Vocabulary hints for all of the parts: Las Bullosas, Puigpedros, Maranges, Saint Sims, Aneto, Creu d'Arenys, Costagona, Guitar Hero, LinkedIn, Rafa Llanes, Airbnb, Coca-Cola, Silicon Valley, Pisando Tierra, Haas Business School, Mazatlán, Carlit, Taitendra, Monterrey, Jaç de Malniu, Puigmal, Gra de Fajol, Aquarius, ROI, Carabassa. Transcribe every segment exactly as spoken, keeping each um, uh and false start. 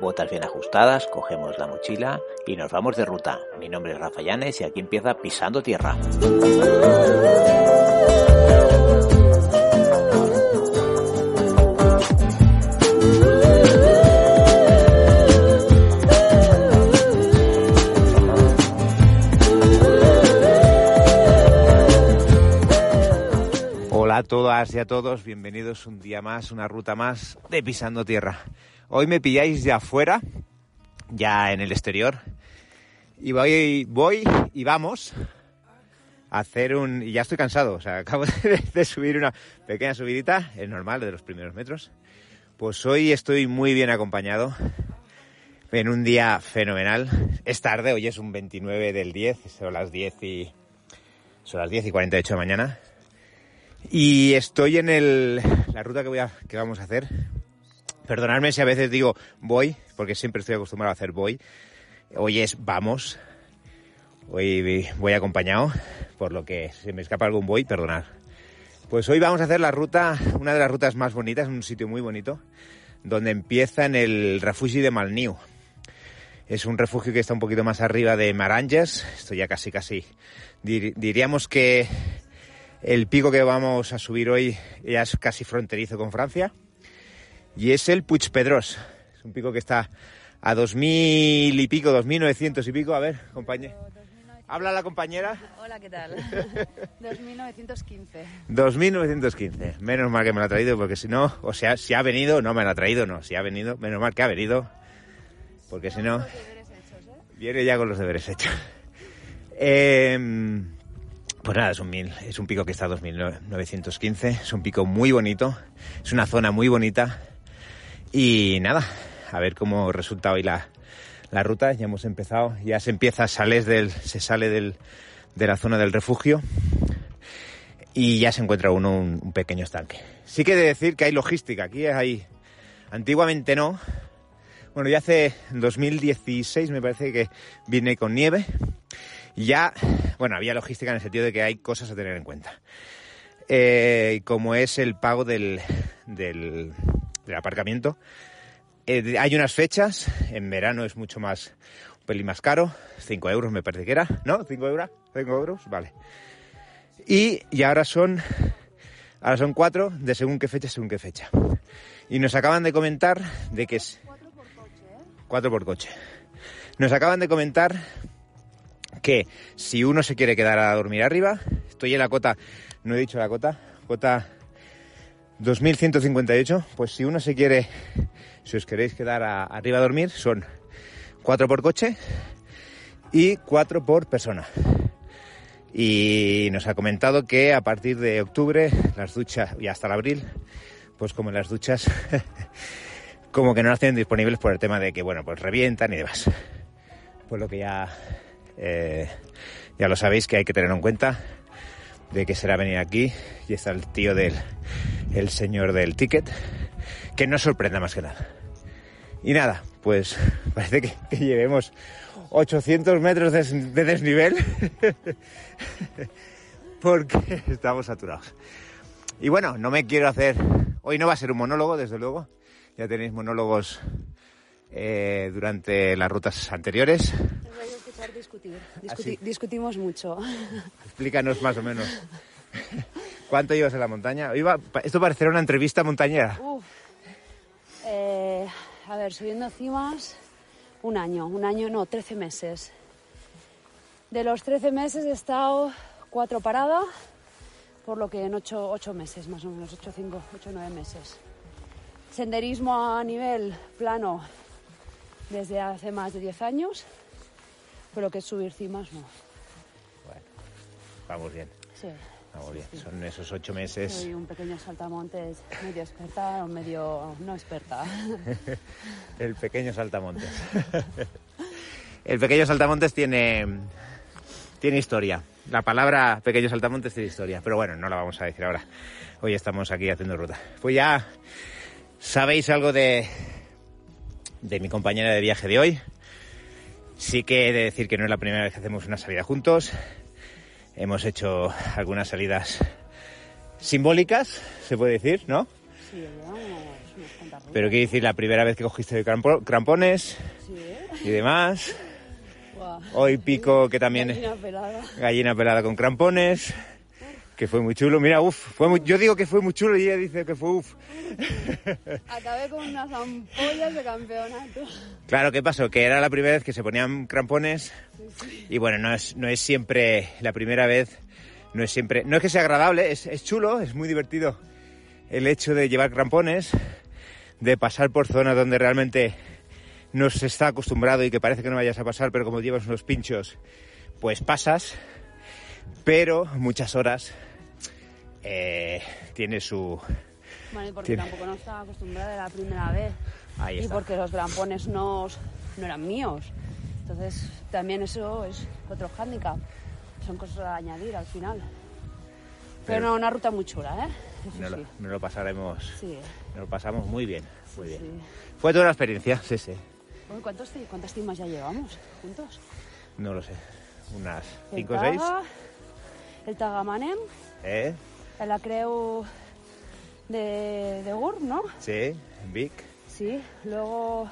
Botas bien ajustadas, cogemos la mochila y nos vamos de ruta. Mi nombre es Rafa Llanes y aquí empieza Pisando Tierra. Hola a todas y a todos, bienvenidos un día más, una ruta más de Pisando Tierra. Hoy me pilláis ya afuera, ya en el exterior, y voy, voy y vamos a hacer un... Y ya estoy cansado, o sea, acabo de, de subir una pequeña subidita, es normal, de los primeros metros. Pues hoy estoy muy bien acompañado, en un día fenomenal. Es tarde, hoy es un veintinueve del diez, son las diez y... Son las diez y cuarenta y ocho de la mañana. Y estoy en el, la ruta que, voy a, que vamos a hacer... Perdonadme si a veces digo voy, porque siempre estoy acostumbrado a hacer voy. Hoy es vamos. Hoy voy acompañado, por lo que si me escapa algún voy, perdonad. Pues hoy vamos a hacer la ruta, una de las rutas más bonitas, un sitio muy bonito, donde empieza en el refugio de Malniu. Es un refugio que está un poquito más arriba de Maranges. Esto ya casi, casi. Dir, diríamos que el pico que vamos a subir hoy ya es casi fronterizo con Francia. Y es el Puigpedros, es un pico que está a dos mil y pico, dos mil novecientos y pico, a ver, compañera, habla la compañera. Hola, ¿qué tal? dos mil novecientos quince. dos mil novecientos quince, menos mal que me lo ha traído, porque si no, o sea, si ha venido, no me lo ha traído, no, si ha venido, menos mal que ha venido, porque si no, viene ya con los deberes hechos. Eh, Pues nada, es un, mil, es un pico que está a dos mil novecientos quince, es un pico muy bonito, es una zona muy bonita. Y nada, a ver cómo resulta hoy la, la ruta. Ya hemos empezado, ya se empieza, sales del, se sale del, de la zona del refugio y ya se encuentra uno un, un pequeño estanque. Sí que he de decir que hay logística, aquí hay, antiguamente no. Bueno, ya hace dos mil dieciséis me parece que vine con nieve. Ya, bueno, había logística en el sentido de que hay cosas a tener en cuenta. Eh, como es el pago del... del del aparcamiento. Eh, hay unas fechas, en verano es mucho más, un pelín más caro, cinco euros me parece que era, ¿no? ¿cinco euros? ¿cinco euros? Vale. Y, y ahora son, ahora son cuatro, de según qué fecha, según qué fecha. Y nos acaban de comentar de que es... cuatro por coche, ¿eh? Cuatro por coche. Nos acaban de comentar que si uno se quiere quedar a dormir arriba, estoy en la cota, no he dicho la cota, cota... dos mil ciento cincuenta y ocho, pues si uno se quiere, si os queréis quedar a, arriba a dormir, son cuatro por coche y cuatro por persona. Y nos ha comentado que a partir de octubre, las duchas, y hasta el abril, pues como las duchas, como que no las tienen disponibles por el tema de que, bueno, pues revientan y demás. Por lo que ya, eh, ya lo sabéis que hay que tenerlo en cuenta, de que será venir aquí y está el tío del... el señor del ticket, que no sorprenda más que nada. Y nada, pues parece que, que llevemos ochocientos metros de, de desnivel porque estamos saturados. Y bueno, no me quiero hacer... Hoy no va a ser un monólogo, desde luego. Ya tenéis monólogos eh, durante las rutas anteriores. Os vais a escuchar discutir. Discuti- discutimos mucho. Explícanos más o menos. ¿Cuánto llevas en la montaña? Iba, esto parecerá una entrevista montañera. Uf. Eh, a ver, subiendo cimas, un año, un año no, trece meses. De los trece meses he estado cuatro paradas, por lo que en ocho, ocho meses, más o menos, ocho, cinco, ocho, nueve meses. Senderismo a nivel plano desde hace más de diez años, pero que subir cimas no. Bueno, vamos bien. Sí. No, bien, son esos ocho meses. Soy un pequeño saltamontes, medio experta o medio no experta. El pequeño saltamontes. El pequeño saltamontes tiene, tiene historia. La palabra pequeño saltamontes tiene historia, pero bueno, no la vamos a decir ahora. Hoy estamos aquí haciendo ruta. Pues ya sabéis algo de, de mi compañera de viaje de hoy. Sí que he de decir que no es la primera vez que hacemos una salida juntos. Hemos hecho algunas salidas simbólicas, se puede decir, ¿no? Sí, llevamos unas cuantas rutas. Pero quiero decir, la primera vez que cogiste crampones, sí, y demás. Wow. Hoy pico, que también... Gallina pelada. Gallina pelada con crampones, que fue muy chulo. Mira, uff, fue muy, yo digo que fue muy chulo y ella dice que fue uff. Acabé con unas ampollas de campeonato. Claro, ¿qué pasó? Que era la primera vez que se ponían crampones. Sí, sí. Y bueno, no es, no es siempre la primera vez, no es siempre... No es que sea agradable, es, es chulo, es muy divertido el hecho de llevar crampones, de pasar por zonas donde realmente no se está acostumbrado y que parece que no vayas a pasar, pero como llevas unos pinchos, pues pasas... Pero muchas horas eh, tiene su... Bueno, y porque tiene... tampoco no estaba acostumbrada la primera vez. Ahí está. Y porque los crampones no, no eran míos. Entonces también eso es otro hándicap. Son cosas a añadir al final. Pero, Pero no, una ruta muy chula, ¿eh? No, sí. lo, no lo pasaremos... Sí. Nos lo pasamos muy bien. Muy bien. Sí. Fue toda una experiencia, sí, sí. Uy, ¿cuántos, ¿Cuántas timas ya llevamos juntos? No lo sé. Unas cinco o seis. El Tagamanem, ¿eh? El Acreu de, de Gur, ¿no? Sí, Vic. Sí, luego...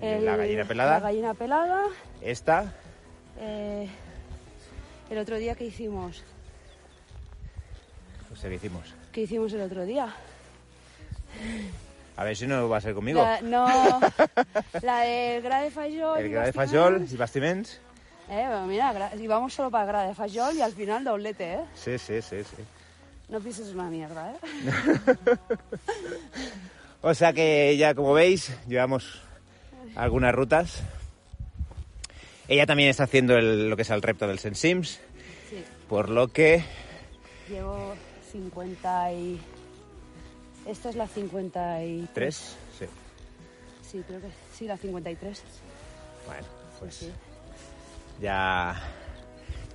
El, la gallina pelada. La gallina pelada. Esta. Eh, el otro día que hicimos. No sé qué hicimos. ¿Qué hicimos el otro día? A ver si no va a ser conmigo. La, no, la del Gra de Fajol. El Gra de Fajol y Bastiments. Eh, bueno, mira, íbamos solo para Gra de Fajol y al final doblete, ¿eh? Sí, sí, sí, sí. No pises una mierda, ¿eh? O sea que ya, como veis, llevamos algunas rutas. Ella también está haciendo el, lo que es el repto del Saint Sims. Sí. Por lo que... Llevo cincuenta y... Esta es la cincuenta y tres. ¿Tres? Sí. Sí, creo que... Sí, la cincuenta y tres. Bueno, pues... Sí, sí. Ya,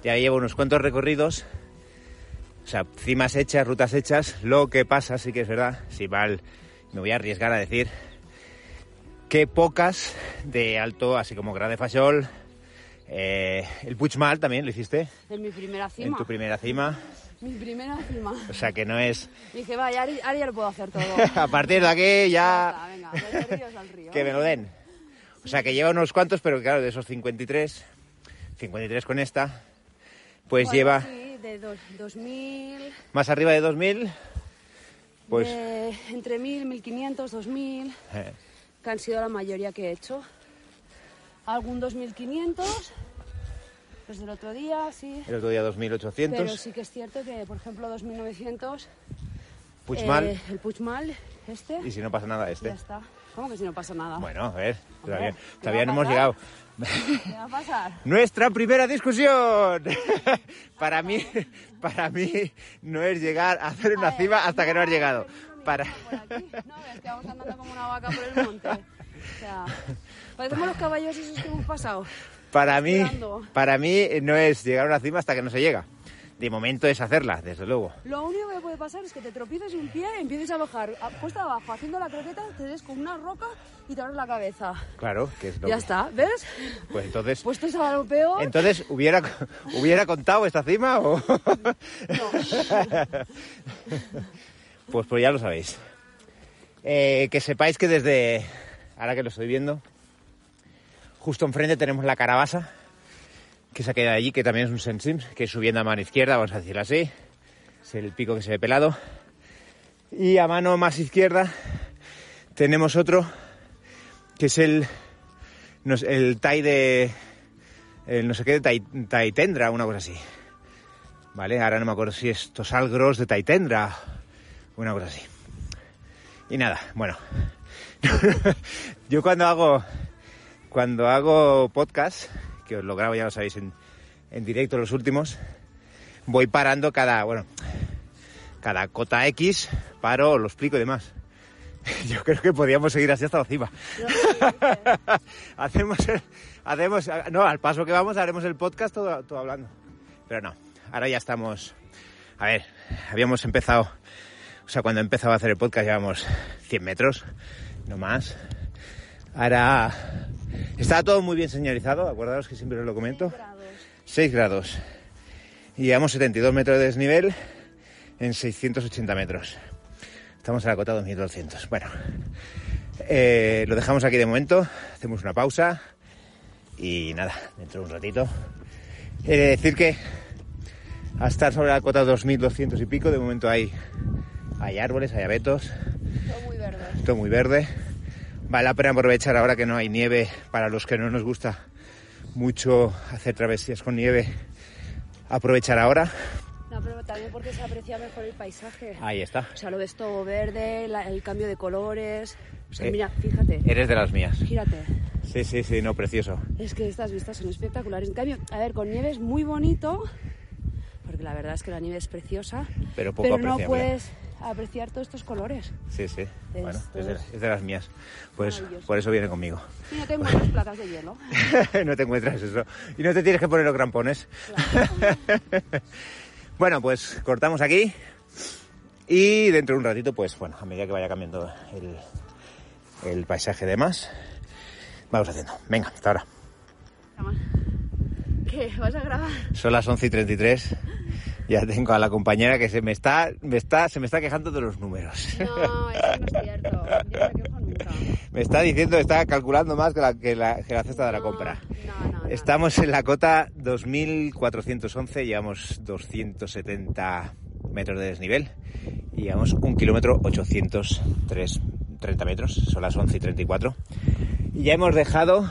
ya llevo unos cuantos recorridos, o sea, cimas hechas, rutas hechas. Lo que pasa, sí que es verdad, si mal me voy a arriesgar a decir, que pocas de alto, así como Gra de Fajol, eh, el Puigmal también lo hiciste. En mi primera cima. En tu primera cima. Mi primera cima. O sea, que no es... Dije, vaya, ahora ya lo puedo hacer todo. A partir de aquí ya... Venga, venga, de ríos al río. Que me lo den. O sea, que lleva unos cuantos, pero claro, de esos cincuenta y tres... cincuenta y tres con esta, pues bueno, lleva... Sí, de dos mil... Más arriba de dos mil, pues... De entre mil, mil quinientos, dos mil, eh. que han sido la mayoría que he hecho. Algún dos mil quinientos, pues del otro día, sí. El otro día dos mil ochocientos. Pero sí que es cierto que, por ejemplo, dos mil novecientos... Puigmal. Eh, el Puigmal, este. Y si no pasa nada, este. Ya está. ¿Cómo que si no pasa nada? Bueno, a ver, todavía, todavía no hemos llegado. ¿Qué va a pasar? Nuestra primera discusión. Para mí, para mí no es llegar a hacer una cima hasta que no has llegado. Para... No, es que vamos andando como una vaca por el monte. O sea, parecemos los caballos esos que hemos pasado. Para mí, para mí no es llegar a una cima hasta que no se llega. De momento es hacerla, desde luego. Lo único que puede pasar es que te tropieces un pie, empieces a bajar a, cuesta abajo, haciendo la croqueta, te des con una roca y te abres la cabeza. Claro, que es lo... Ya está, ¿ves? Pues entonces... Pues esto es algo peor. Entonces, ¿hubiera, ¿hubiera contado esta cima o...? No. Pues, pues ya lo sabéis. Eh, que sepáis que desde... Ahora que lo estoy viendo, justo enfrente tenemos la Carabassa, que se ha quedado allí, que también es un Saint Sims, que es subiendo a mano izquierda, vamos a decirlo así. Es el pico que se ve pelado. Y a mano más izquierda tenemos otro, que es el... No sé, el Tai de... El no sé qué de Taitendra, una cosa así. Vale, ahora no me acuerdo si es Tosalgros de Taitendra, una cosa así. Y nada, bueno. Yo cuando hago... Cuando hago podcast... que os lo grabo, ya lo sabéis, en, en directo los últimos, voy parando cada, bueno, cada cota X, paro, lo explico y demás. Yo creo que podíamos seguir así hasta la cima. hacemos, el, hacemos, no, al paso que vamos haremos el podcast todo, todo hablando. Pero no, ahora ya estamos. A ver, habíamos empezado, o sea, cuando empezaba a hacer el podcast llevamos cien metros, no más. Ahora está todo muy bien señalizado, acordaros que siempre os lo comento. seis grados. Y llevamos setenta y dos metros de desnivel en seiscientos ochenta metros. Estamos a la cota dos mil doscientos. Bueno, eh, lo dejamos aquí de momento. Hacemos una pausa y nada, dentro de un ratito. He de decir que a estar sobre la cota dos mil doscientos y pico, de momento hay, hay árboles, hay abetos. Todo muy verde. Todo muy verde. Vale la pena aprovechar ahora que no hay nieve, para los que no nos gusta mucho hacer travesías con nieve, aprovechar ahora. No, pero también porque se aprecia mejor el paisaje. Ahí está. O sea, lo ves todo verde, la, el cambio de colores. O sea, eh, mira, fíjate. Eres de las mías. Gírate. Sí, sí, sí, no, precioso. Es que estas vistas son espectaculares. En cambio, a ver, con nieve es muy bonito, porque la verdad es que la nieve es preciosa. Pero poco apreciable. Pero no puedes apreciar todos estos colores. Sí, sí. Es, bueno, es de, es de las mías. Pues por eso viene conmigo. Y no te encuentras placas de hielo. No te encuentras eso. Y no te tienes que poner los crampones. Claro. Bueno, pues cortamos aquí y dentro de un ratito, pues bueno, a medida que vaya cambiando el, el paisaje de más, vamos haciendo. Venga, hasta ahora. ¿Qué? ¿Vas a grabar? Son las once y treinta y tres. Ya tengo a la compañera que se me está, me está, se me está quejando de los números. No, eso no es cierto. Yo no me quejo nunca. Me está diciendo, está calculando más que la, que la, que la cesta no, de la compra. No, no. Estamos en la cota dos mil cuatrocientos once, llevamos doscientos setenta metros de desnivel y llevamos un kilómetro ochocientos treinta metros, son las once y treinta y cuatro. Y ya hemos dejado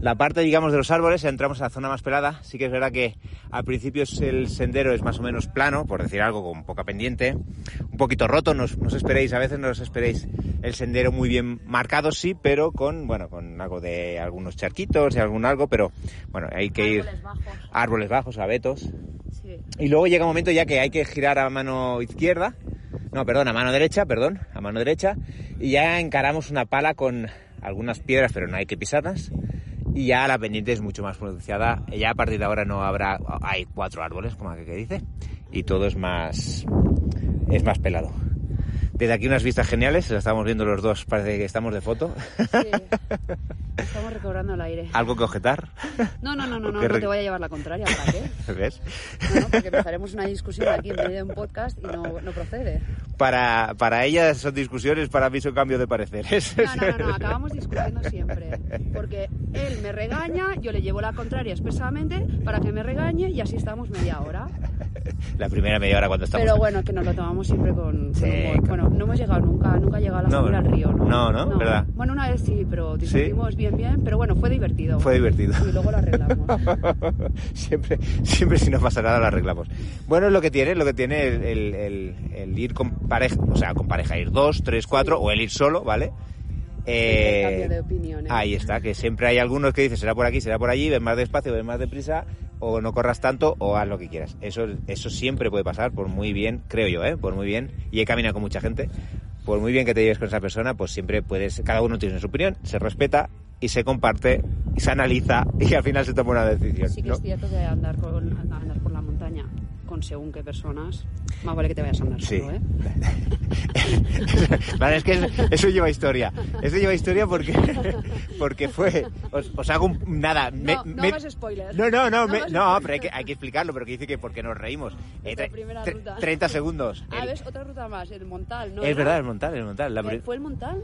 la parte, digamos, de los árboles, entramos a la zona más pelada. Sí que es verdad que al principio el sendero es más o menos plano, por decir algo, con poca pendiente, un poquito roto, no os esperéis, a veces no os esperéis el sendero muy bien marcado, sí, pero con, bueno, con algo de algunos charquitos y algún algo, pero bueno, hay que ir árboles bajos, abetos. Sí. Y luego llega un momento ya que hay que girar a mano izquierda, no, perdón, a mano derecha, perdón, a mano derecha, y ya encaramos una pala con algunas piedras, pero no hay que pisarlas. Y ya la pendiente es mucho más pronunciada. Ya a partir de ahora no habrá... Hay cuatro árboles, como aquí que dice. Y todo es más... Es más pelado. Desde aquí unas vistas geniales. Las estamos viendo los dos. Parece que estamos de foto. Sí. Estamos recobrando el aire. ¿Algo que objetar? No, no, no. No, no, no te voy a llevar la contraria. ¿Para qué? ¿Ves? No, no, porque empezaremos una discusión aquí en medio de un podcast y no, no procede. Para, para ellas son discusiones, para mí son cambios de pareceres. No, no, no, no, acabamos discutiendo siempre. Porque él me regaña, yo le llevo la contraria expresamente para que me regañe y así estamos media hora. La primera media hora cuando estamos... Pero bueno, que nos lo tomamos siempre con... Sí, con... Bueno, no hemos llegado nunca, nunca ha llegado a la no, al río, ¿no? No, no, no, ¿verdad? Bueno, una vez sí, pero discutimos ¿sí? bien, bien, pero bueno, fue divertido. Fue divertido. Y luego lo arreglamos. Siempre, siempre si no pasa nada lo arreglamos. Bueno, es lo que tiene, lo que tiene el, el, el, el ir con... pareja, o sea, con pareja ir dos, tres, cuatro, sí. O él ir solo, ¿vale? Eh, el cambio de opinión, ¿eh? Ahí está, que siempre hay algunos que dicen, será por aquí, será por allí, ven más despacio, ven más deprisa, o no corras tanto, o haz lo que quieras. Eso, eso siempre puede pasar, por muy bien, creo yo, ¿eh? Por muy bien, y he caminado con mucha gente, por muy bien que te lleves con esa persona, pues siempre puedes, cada uno tiene su opinión, se respeta, y se comparte, y se analiza, y al final se toma una decisión. Sí que ¿no? es cierto que andar, con, andar por la montaña... con según qué personas, más vale que te vayas a andar solo, sí. ¿eh? Vale, es que eso, eso lleva historia. Eso lleva historia porque, porque fue... Os, os hago un... Nada. Me, no, no me, hagas spoiler. No, no, no. No, me, no pero hay que, hay que explicarlo, pero que dice que porque nos reímos. Eh, tre, tre, ruta. treinta segundos. Ah, el, ves, otra ruta más, el Montal, ¿no? Es verdad, el Montal, el Montal. La ¿Fue el Montal?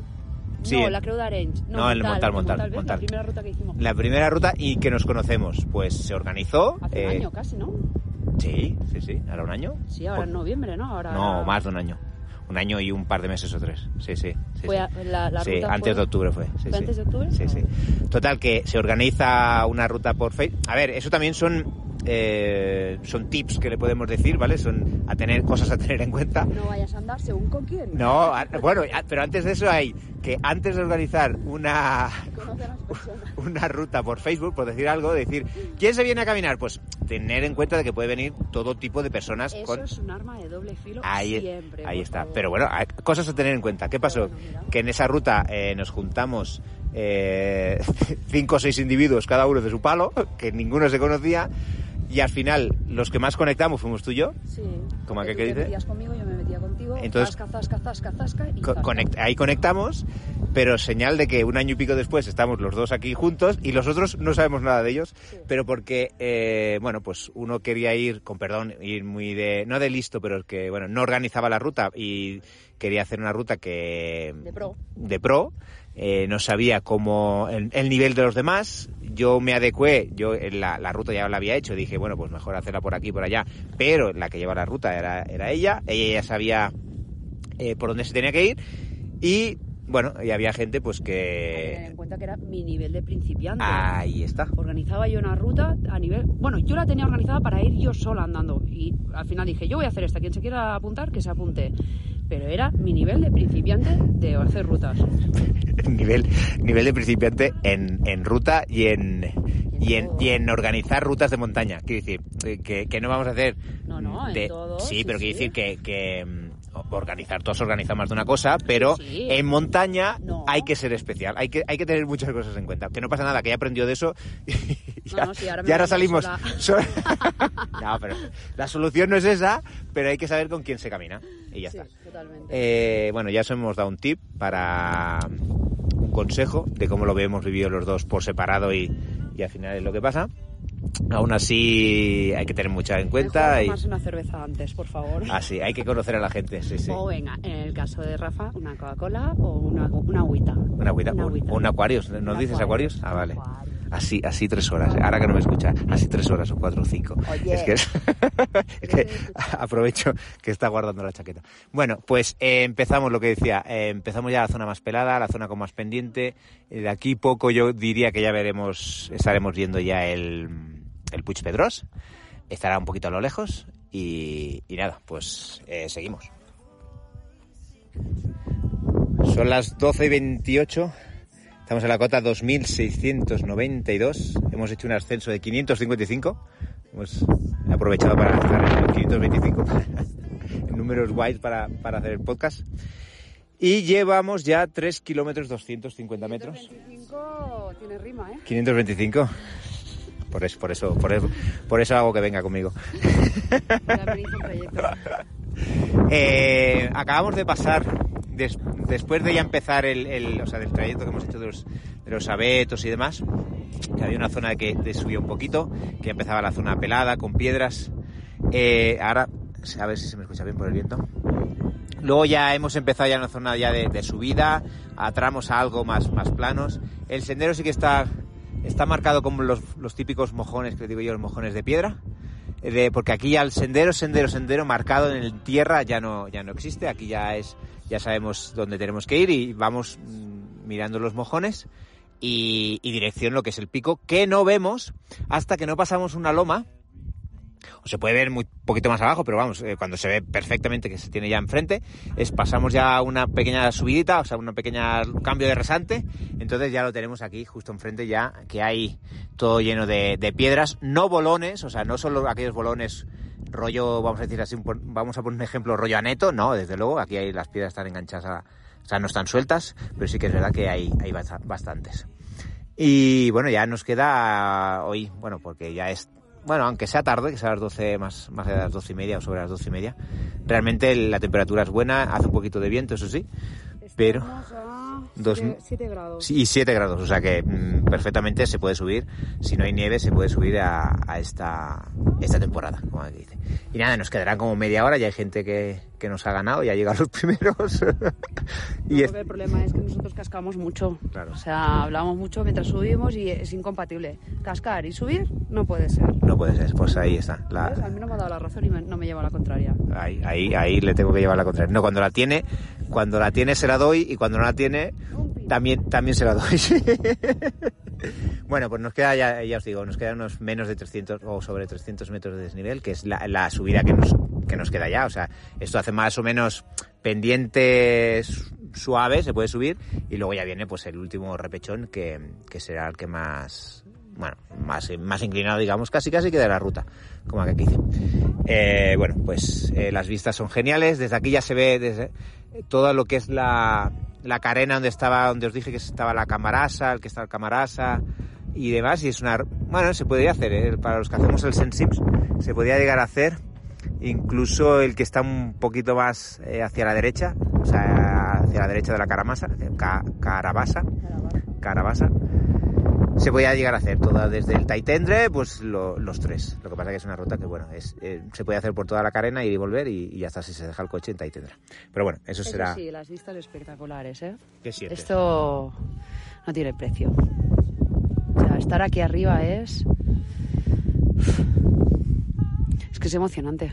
Sí, no, el, la Creu d'Arenys. No, no, el Montal, Montal, Montal, Montal. La primera ruta que hicimos. La primera ruta y que nos conocemos. Pues se organizó... Hace eh, un año casi, ¿no? Sí, sí, sí. ¿Ahora un año? Sí, ahora en noviembre, ¿no? Ahora... No, más de un año. Un año y un par de meses o tres. Sí, sí. sí ¿Fue sí. la, la sí, ruta? Sí, antes fue... de octubre fue. Sí, ¿Antes sí. de octubre? Sí, no. sí. Total, que se organiza una ruta por Facebook. A ver, eso también son... eh, son tips que le podemos decir, ¿vale? Son a tener cosas a tener en cuenta. No vayas a andar según con quién. No, a, bueno, a, pero antes de eso hay que antes de organizar una una ruta por Facebook, por decir algo, decir, ¿quién se viene a caminar? Pues tener en cuenta de que puede venir todo tipo de personas. Eso con... es un arma de doble filo ahí, siempre. Ahí está. Favor. Pero bueno, cosas a tener en cuenta. ¿Qué pasó? Bueno, que en esa ruta eh, nos juntamos eh, cinco o seis individuos, cada uno de su palo, que ninguno se conocía, y al final los que más conectamos fuimos tú y yo. Sí. Como aquel que dice. Tú te metías conmigo, yo me metía contigo. Entonces, zasca, zasca, zasca, y co- conect- ahí conectamos, pero señal de que un año y pico después estamos los dos aquí juntos y los otros no sabemos nada de ellos, sí. Pero porque eh, bueno, pues uno quería ir, con perdón, ir muy de no de listo, pero que bueno, no organizaba la ruta y quería hacer una ruta que de pro, de pro. Eh, no sabía cómo el, el nivel de los demás. Yo me adecué, yo la, la ruta ya la había hecho, dije, bueno, pues mejor hacerla por aquí, por allá, pero la que llevaba la ruta era, era ella, ella ya sabía eh, por dónde se tenía que ir y, bueno, y había gente pues que... Ten en cuenta que era mi nivel de principiante. Ahí está. Organizaba yo una ruta a nivel... Bueno, yo la tenía organizada para ir yo sola andando y al final dije, yo voy a hacer esta, quien se quiera apuntar, que se apunte. Pero era mi nivel de principiante de hacer rutas. nivel nivel de principiante en, en ruta y en y en, y en, y en organizar rutas de montaña. Quiero decir, que, que no vamos a hacer... No, no, en de, todo. Sí, sí, pero sí. Quiero decir que, que organizar, todos organizan más de una cosa, pero sí. En montaña no. Hay que ser especial, hay que, hay que tener muchas cosas en cuenta. Que no pasa nada, que ya aprendió de eso y ya, no, no, sí, ahora, y ahora salimos. Sola. No, pero la solución no es esa, pero hay que saber con quién se camina. Y ya sí, está. Totalmente. Eh, bueno, ya os hemos dado un tip para un consejo de cómo lo hemos vivido los dos por separado y, y al final es lo que pasa. Aún así hay que tener mucha en cuenta. Mejor tomarse y... una cerveza antes, por favor. Ah, sí, hay que conocer a la gente, sí, sí. O venga, en el caso de Rafa, una Coca-Cola o una, una agüita. Una agüita, una agüita. O un Aquarius, ¿nos una dices Aquarius? Ah, vale. Acuario. Así, así tres horas, ahora que no me escucha, así tres horas o cuatro o cinco. Oye. Es que, es... es que aprovecho que está guardando la chaqueta. Bueno, pues eh, empezamos lo que decía, eh, empezamos ya la zona más pelada, la zona con más pendiente. De aquí poco yo diría que ya veremos, estaremos viendo ya el, el Puigpedros, estará un poquito a lo lejos y, y nada, pues eh, seguimos. Son las doce y veintiocho. Estamos en la cota dos mil seiscientos noventa y dos, hemos hecho un ascenso de quinientos cincuenta y cinco, hemos aprovechado para lanzar el quinientos veinticinco, en números guays para, para hacer el podcast, y llevamos ya tres kilómetros doscientos cincuenta metros. quinientos veinticinco tiene rima, ¿eh? quinientos veinticinco, por eso, por eso, por eso, por eso hago que venga conmigo. eh, acabamos de pasar... Después de ya empezar el, el o sea, del trayecto que hemos hecho de los, de los abetos y demás, que había una zona que subía un poquito, que ya empezaba la zona pelada con piedras. Eh, ahora, a ver si se me escucha bien por el viento. Luego ya hemos empezado ya una zona ya de, de subida, a tramos a algo más, más planos. El sendero sí que está, está marcado como los, los típicos mojones, que digo yo, los mojones de piedra. De, porque aquí ya el sendero, sendero, sendero marcado en el tierra ya no, ya no existe. Aquí ya es, ya sabemos dónde tenemos que ir y vamos mirando los mojones y, y dirección lo que es el pico, que no vemos hasta que no pasamos una loma. O se puede ver muy poquito más abajo, pero vamos, eh, cuando se ve perfectamente que se tiene ya enfrente, es pasamos ya una pequeña subidita, o sea, un pequeño cambio de rasante, entonces ya lo tenemos aquí justo enfrente ya, que hay todo lleno de, de piedras, no bolones, o sea, no solo aquellos bolones rollo, vamos a decir así, vamos a poner un ejemplo rollo aneto, no, desde luego, aquí hay, las piedras están enganchadas, a, o sea, no están sueltas, pero sí que es verdad que hay, hay bastantes. Y bueno, ya nos queda hoy, bueno, porque ya es... Bueno, aunque sea tarde, que sea a las doce, más, más de las doce y media o sobre las doce y media, realmente la temperatura es buena, hace un poquito de viento, eso sí, pero... siete grados. Sí, siete grados, o sea que mmm, perfectamente se puede subir, si no hay nieve se puede subir a, a esta, esta temporada, como aquí dice. Y nada, nos quedará como media hora, ya hay gente que, que nos ha ganado, ya ha llegado los primeros. Y no, es... El problema es que nosotros cascamos mucho, claro. O sea, hablamos mucho mientras subimos y es incompatible. Cascar y subir no puede ser. No puede ser, pues ahí está. La... Pues a mí no me ha dado la razón y me, no me lleva la contraria. Ahí, ahí, ahí le tengo que llevar la contraria. No, cuando la tiene, cuando la tiene se la doy y cuando no la tiene también, también se la doy. Bueno, pues nos queda, ya, ya os digo, nos quedan unos menos de trescientos o sobre trescientos metros de desnivel, que es la, la subida que nos, que nos queda ya. O sea, esto hace más o menos pendientes suaves, se puede subir, y luego ya viene pues el último repechón, que, que será el que más... bueno, más, más inclinado, digamos, casi casi que de la ruta, como aquí dice. Eh, bueno, pues eh, las vistas son geniales. Desde aquí ya se ve desde todo lo que es la, la carena donde estaba, donde os dije que estaba la Camarasa, el que está el Camarasa y demás, y es una... bueno, se podría hacer, ¿eh? Para los que hacemos el Sensims, se podría llegar a hacer incluso el que está un poquito más eh, hacia la derecha, o sea, hacia la derecha de la Caramasa, ca, Carabassa, Carabassa. Se podía llegar a hacer toda desde el Taitendre, pues lo, los tres. Lo que pasa que es una ruta que, bueno, es eh, se puede hacer por toda la carena, ir y volver, y, y hasta si se deja el coche en Taitendra. Pero bueno, eso, eso será... Sí, las vistas espectaculares, ¿eh? ¿Qué sientes? Esto no tiene precio. O sea, estar aquí arriba es... es que es emocionante.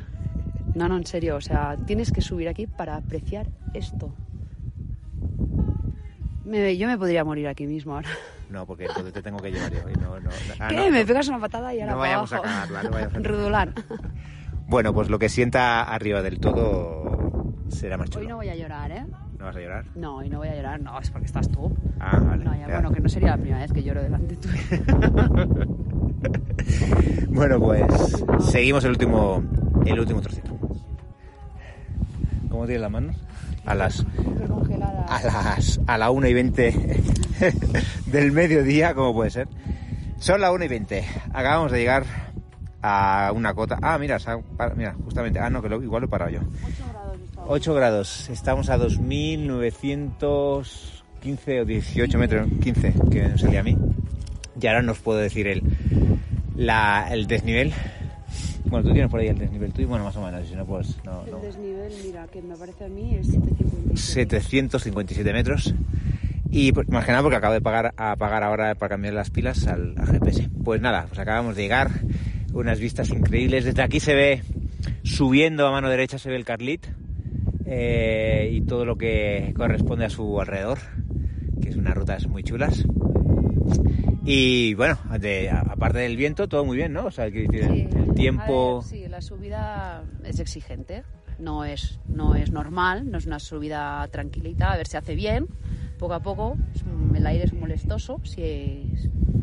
No, no, en serio. O sea, tienes que subir aquí para apreciar esto. Me, yo me podría morir aquí mismo ahora. No, porque entonces te tengo que llevar yo. Y no, no, ah, ¿qué? No, me pegas una patada y ahora no vayamos abajo. A cagarla, no vayamos a rudular. Bueno, pues lo que sienta arriba del todo será más chulo. Hoy no voy a llorar, ¿eh? ¿No vas a llorar? No, hoy no voy a llorar, no, es porque estás tú. Ah, vale. No, ya, bueno, que no sería la primera vez que lloro delante tuyo. Bueno, pues seguimos el último, el último trocito. ¿Cómo tienes las manos? A las, a las a la una y veinte del mediodía, como puede ser. Son las una y veinte. Acabamos de llegar a una cota. Ah, mira, mira, justamente. Ah, no, que lo, igual lo he parado yo. ocho grados. Estamos a dos mil novecientos quince o dieciocho metros. quince, que me salía a mí. Y ahora no os puedo decir el, la, el desnivel. Bueno, tú tienes por ahí el desnivel, tú, y bueno, más o menos, si no, pues no. El no. Desnivel, mira, que me parece a mí es setecientos cincuenta y siete metros. Y pues, más que nada porque acabo de pagar, a pagar ahora para cambiar las pilas al a G P S. Pues nada, pues acabamos de llegar, unas vistas increíbles. Desde aquí se ve, subiendo a mano derecha, se ve el Carlit eh, y todo lo que corresponde a su alrededor, que es unas rutas muy chulas. Y bueno, de, aparte del viento, todo muy bien, ¿no? O sea, que el, sí. el tiempo... Ver, sí, la subida es exigente, no es, no es normal, no es una subida tranquilita, a ver si hace bien, poco a poco, el aire es molestoso, si,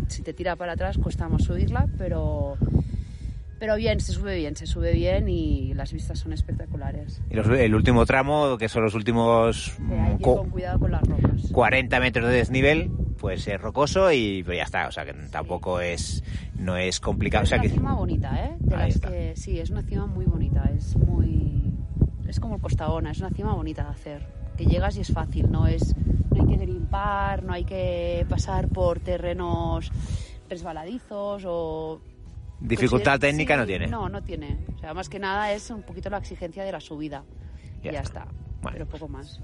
si te tira para atrás cuesta más subirla, pero... Pero bien, se sube bien, se sube bien y las vistas son espectaculares. Y los, el último tramo, que son los últimos... Que hay que ir con cuidado con las rocas. cuarenta metros de desnivel, pues es rocoso y pues ya está, o sea que sí. Tampoco es... no es complicado. Es o sea, una que... cima bonita, ¿eh? De las que, sí, es una cima muy bonita, es muy... Es como el Costagona, es una cima bonita de hacer. Que llegas y es fácil, no es... No hay que grimpar, no hay que pasar por terrenos resbaladizos o... Dificultad técnica sí, no tiene. No, no tiene. O sea, más que nada es un poquito la exigencia de la subida. Ya, y ya está. está. Vale. Pero poco más.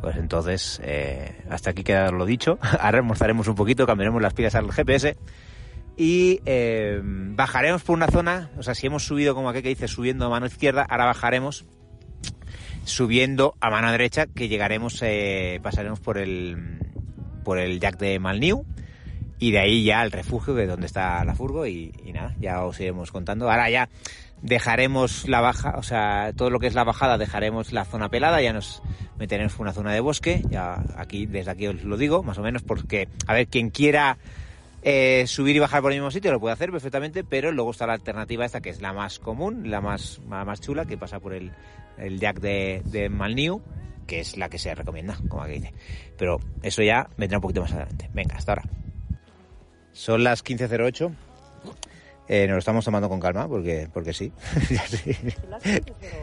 Pues entonces, eh, hasta aquí queda lo dicho. Ahora almorzaremos un poquito, cambiaremos las pilas al G P S y eh, bajaremos por una zona. O sea, si hemos subido, como aquel que dice, subiendo a mano izquierda, ahora bajaremos subiendo a mano derecha, que llegaremos, eh, pasaremos por el, por el Jaç de Malniu. Y de ahí ya al refugio, que es donde está la furgo, y, y nada, ya os iremos contando. Ahora ya dejaremos la baja, o sea, todo lo que es la bajada, dejaremos la zona pelada, ya nos meteremos en una zona de bosque, ya aquí, desde aquí os lo digo, más o menos, porque, a ver, quien quiera eh, subir y bajar por el mismo sitio lo puede hacer perfectamente, pero luego está la alternativa esta, que es la más común, la más, la más chula, que pasa por el, el Jaç de, de Malniu, que es la que se recomienda, como aquí dice. Pero eso ya vendrá un poquito más adelante. Venga, hasta ahora. Son las quince cero ocho. Eh, nos lo estamos tomando con calma porque, porque sí.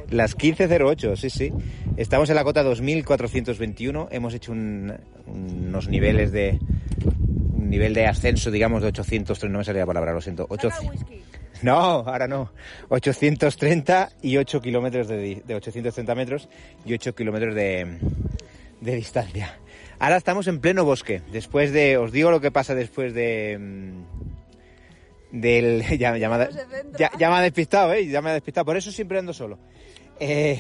Las quince cero ocho, sí, sí. Estamos en la cota dos mil cuatrocientos veintiuno. Hemos hecho un, unos niveles de... Un nivel de ascenso, digamos, de ochocientos treinta. No me salía la palabra, lo siento. ochocientos, no, ahora no. ochocientos treinta y ocho kilómetros de, de ochocientos treinta metros y ocho kilómetros de, de distancia. Ahora estamos en pleno bosque. Después de... Os digo lo que pasa después de... Del... Ya, ya, me, ya, ya me ha despistado, ¿eh? Ya me ha despistado. Por eso siempre ando solo. Eh,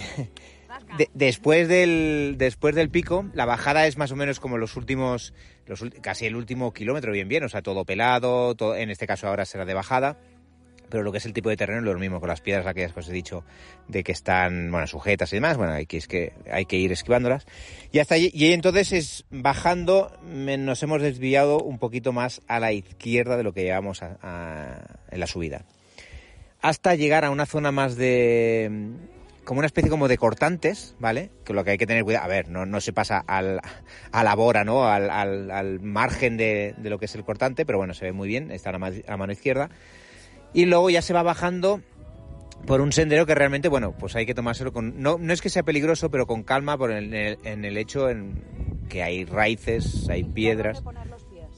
de, después del después del pico, la bajada es más o menos como los últimos, los, casi el último kilómetro, bien bien, o sea, todo pelado, todo, en este caso ahora será de bajada, pero lo que es el tipo de terreno es lo mismo, con las piedras aquellas que os he dicho de que están, bueno, sujetas y demás, bueno, hay que, es que, hay que ir esquivándolas. Y hasta allí, y entonces es bajando, me, nos hemos desviado un poquito más a la izquierda de lo que llevamos a, a, en la subida, hasta llegar a una zona más de... como una especie como de cortantes, ¿vale? Que lo que hay que tener cuidado, a ver, no, no se pasa al, a la bora, ¿no? Al, al, al margen de, de lo que es el cortante, pero bueno, se ve muy bien, está a la, a la mano izquierda. Y luego ya se va bajando por un sendero que realmente, bueno, pues hay que tomárselo con... No, no es que sea peligroso, pero con calma, por el, en, el, en el hecho en que hay raíces, hay piedras.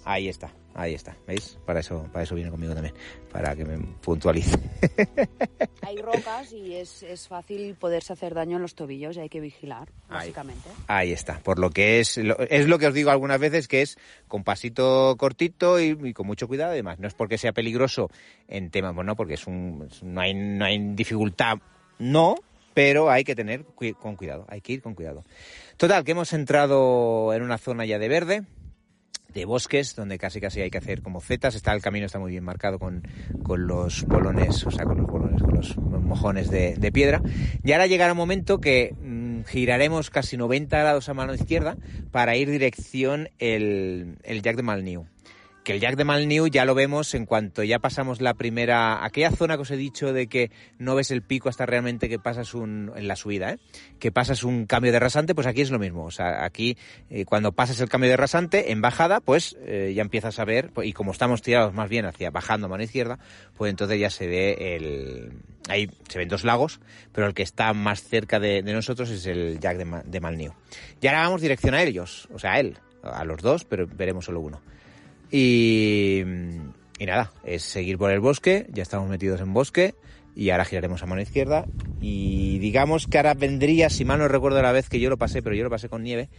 Ahí está, ahí está, ¿veis? Para eso, para eso viene conmigo también, para que me puntualice. Hay rocas y es, es fácil poderse hacer daño en los tobillos y hay que vigilar, básicamente. Ahí, ahí está, por lo que es, lo, es lo que os digo algunas veces, que es con pasito cortito y, y con mucho cuidado y demás. No es porque sea peligroso en temas, bueno, porque es un, no hay, no hay dificultad, no, pero hay que tener cu- con cuidado, hay que ir con cuidado. Total, que hemos entrado en una zona ya de verde, de bosques, donde casi casi hay que hacer como zetas. Está el camino, está muy bien marcado con, con los bolones, o sea, con los bolones, con los mojones de, de piedra. Y ahora llegará un momento que mmm, giraremos casi noventa grados a mano izquierda para ir dirección el, el Jaç de Malniu. Que el Jaç de Malniu ya lo vemos en cuanto ya pasamos la primera... Aquella zona que os he dicho de que no ves el pico hasta realmente que pasas un... En la subida, ¿eh? Que pasas un cambio de rasante, pues aquí es lo mismo. O sea, aquí eh, cuando pasas el cambio de rasante, en bajada, pues eh, ya empiezas a ver... Y como estamos tirados más bien hacia bajando a mano izquierda, pues entonces ya se ve el... Ahí se ven dos lagos, pero el que está más cerca de, de nosotros es el Jaç de, Ma... de Malniu. Y ahora vamos dirección a ellos, o sea, a él, a los dos, pero veremos solo uno. Y, y nada, es seguir por el bosque, ya estamos metidos en bosque y ahora giraremos a mano izquierda y digamos que ahora vendría, si mal no recuerdo la vez que yo lo pasé, pero yo lo pasé con nieve,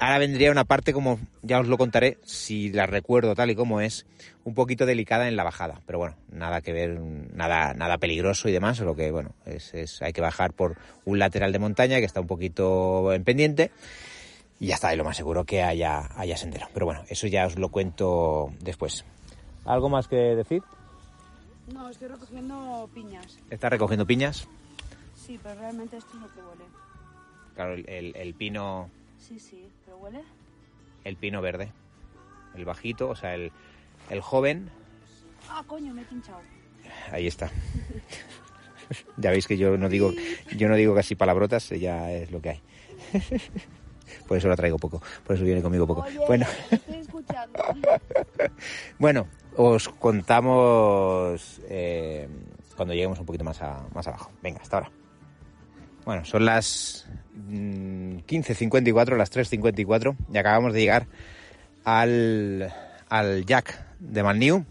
ahora vendría una parte como, ya os lo contaré, si la recuerdo tal y como es, un poquito delicada en la bajada, pero bueno, nada que ver, nada, nada peligroso y demás, lo que bueno, es, es hay que bajar por un lateral de montaña que está un poquito en pendiente. Y ya está, y lo más seguro que haya, haya sendero. Pero bueno, eso ya os lo cuento después. ¿Algo más que decir? No, estoy recogiendo piñas. ¿Estás recogiendo piñas? Sí, pero realmente esto es lo que huele. Claro, el, el, el pino... Sí, sí, pero huele... El pino verde. El bajito, o sea, el, el joven... Ah, coño, me he pinchado. Ahí está. Ya veis que yo no digo, yo no digo casi palabrotas, ya es lo que hay. Por eso la traigo poco, por eso viene conmigo poco. Oye, bueno. Estoy escuchando. Bueno, os contamos eh, cuando lleguemos un poquito más, a, más abajo. Venga, hasta ahora. Bueno, son las mmm, quince cincuenta y cuatro, las tres cincuenta y cuatro, y acabamos de llegar al, al Jaç de Malniu.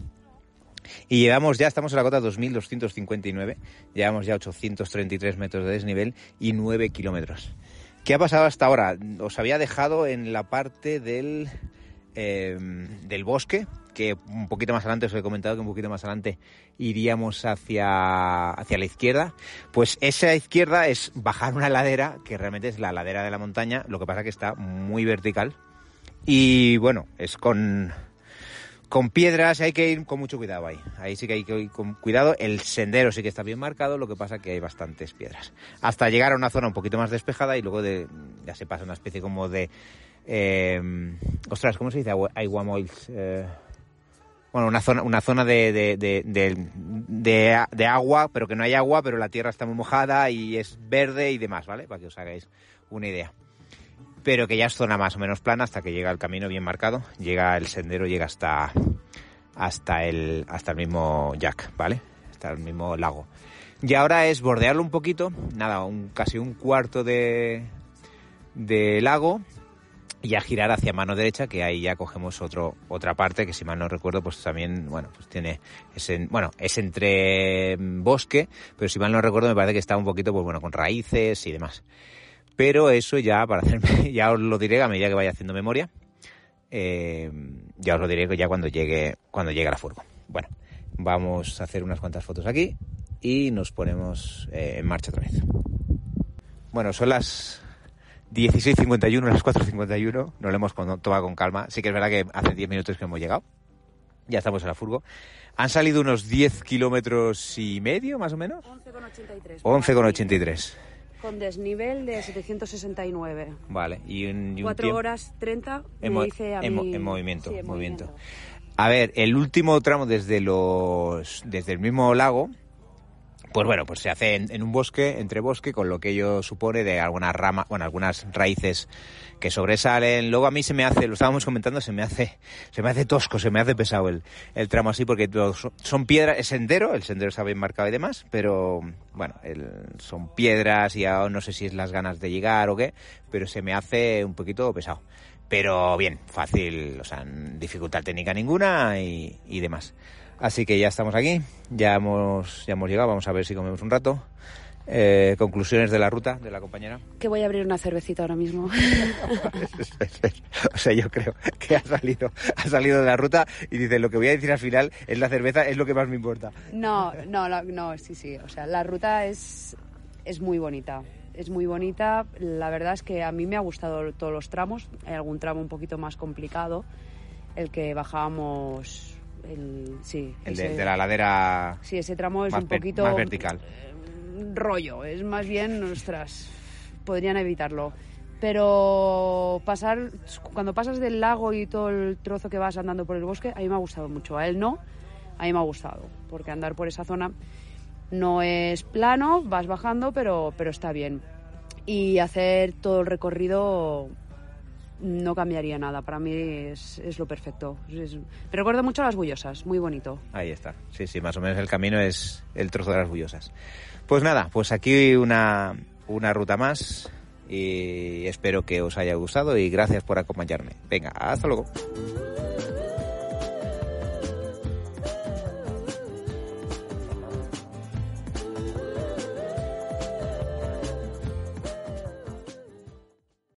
Y llevamos ya, estamos en la cota dos mil doscientos cincuenta y nueve, llevamos ya ochocientos treinta y tres metros de desnivel y nueve kilómetros. ¿Qué ha pasado hasta ahora? Os había dejado en la parte del, eh, del bosque, que un poquito más adelante, os he comentado que un poquito más adelante iríamos hacia, hacia la izquierda. Pues esa izquierda es bajar una ladera, que realmente es la ladera de la montaña, lo que pasa que está muy vertical. Y bueno, es con, con piedras, hay que ir con mucho cuidado ahí. Ahí sí que hay que ir con cuidado. El sendero sí que está bien marcado, lo que pasa que hay bastantes piedras. Hasta llegar a una zona un poquito más despejada y luego de, ya se pasa una especie como de... Eh, ostras, ¿cómo se dice? Aiguamolls. Eh, bueno, una zona una zona de de, de, de, de de agua, pero que no hay agua, pero la tierra está muy mojada y es verde y demás, ¿vale? Para que os hagáis una idea. Pero que ya es zona más o menos plana hasta que llega el camino bien marcado, llega el sendero, llega hasta hasta el hasta el mismo Jaç, ¿vale? Hasta el mismo lago. Y ahora es bordearlo un poquito, nada, un casi un cuarto de de lago y a girar hacia mano derecha, que ahí ya cogemos otro otra parte que si mal no recuerdo, pues también, bueno, pues tiene es en, bueno, es entre bosque, pero si mal no recuerdo me parece que está un poquito pues bueno, con raíces y demás. Pero eso ya, para hacerme, ya os lo diré a medida que vaya haciendo memoria, eh, ya os lo diré ya cuando llegue cuando llegue la furgo. Bueno, vamos a hacer unas cuantas fotos aquí y nos ponemos eh, en marcha otra vez. Bueno, son las dieciséis cincuenta y uno, las cuatro cincuenta y uno. Nos lo hemos tomado con calma. Sí que es verdad que hace diez minutos que hemos llegado. Ya estamos en la furgo. Han salido unos diez kilómetros y medio, más o menos. once con ochenta y tres. once con ochenta y tres. Con desnivel de setecientos sesenta y nueve. Vale. Y un, y un cuatro horas treinta me mo- dice a en, mí... en movimiento. Sí, en movimiento. movimiento. A ver, el último tramo desde los desde el mismo lago... Pues bueno, pues se hace en, en un bosque, entre bosque, con lo que ello supone de algunas ramas, bueno, algunas raíces que sobresalen. Luego a mí se me hace, lo estábamos comentando, se me hace, se me hace tosco, se me hace pesado el, el tramo así, porque todos son piedras, es sendero, el sendero está bien marcado y demás, pero bueno, el, son piedras y aún no sé si es las ganas de llegar o qué, pero se me hace un poquito pesado. Pero bien, fácil, o sea, dificultad técnica ninguna y, y demás. Así que ya estamos aquí, ya hemos ya hemos llegado, vamos a ver si comemos un rato. Eh, conclusiones de la ruta, de la compañera. Que voy a abrir una cervecita ahora mismo. O sea, yo creo que ha salido ha salido de la ruta y dice, lo que voy a decir al final es la cerveza, es lo que más me importa. No, no, no, no sí, sí, o sea, la ruta es, es muy bonita, es muy bonita. La verdad es que a mí me ha gustado todos los tramos, hay algún tramo un poquito más complicado, el que bajábamos... El, sí, el ese, de, de la ladera. Sí, ese tramo es un poquito per, más vertical. Rollo, es más bien, ostras, podrían evitarlo. Pero pasar, cuando pasas del lago y todo el trozo que vas andando por el bosque, a mí me ha gustado mucho. A él no, a mí me ha gustado, porque andar por esa zona no es plano, vas bajando, pero, pero está bien. Y hacer todo el recorrido... No cambiaría nada, para mí es, es lo perfecto. Es, me recuerda mucho a Las Bullosas, muy bonito. Ahí está, sí, sí, más o menos el camino es el trozo de Las Bullosas. Pues nada, pues aquí una, una ruta más y espero que os haya gustado y gracias por acompañarme. Venga, hasta luego.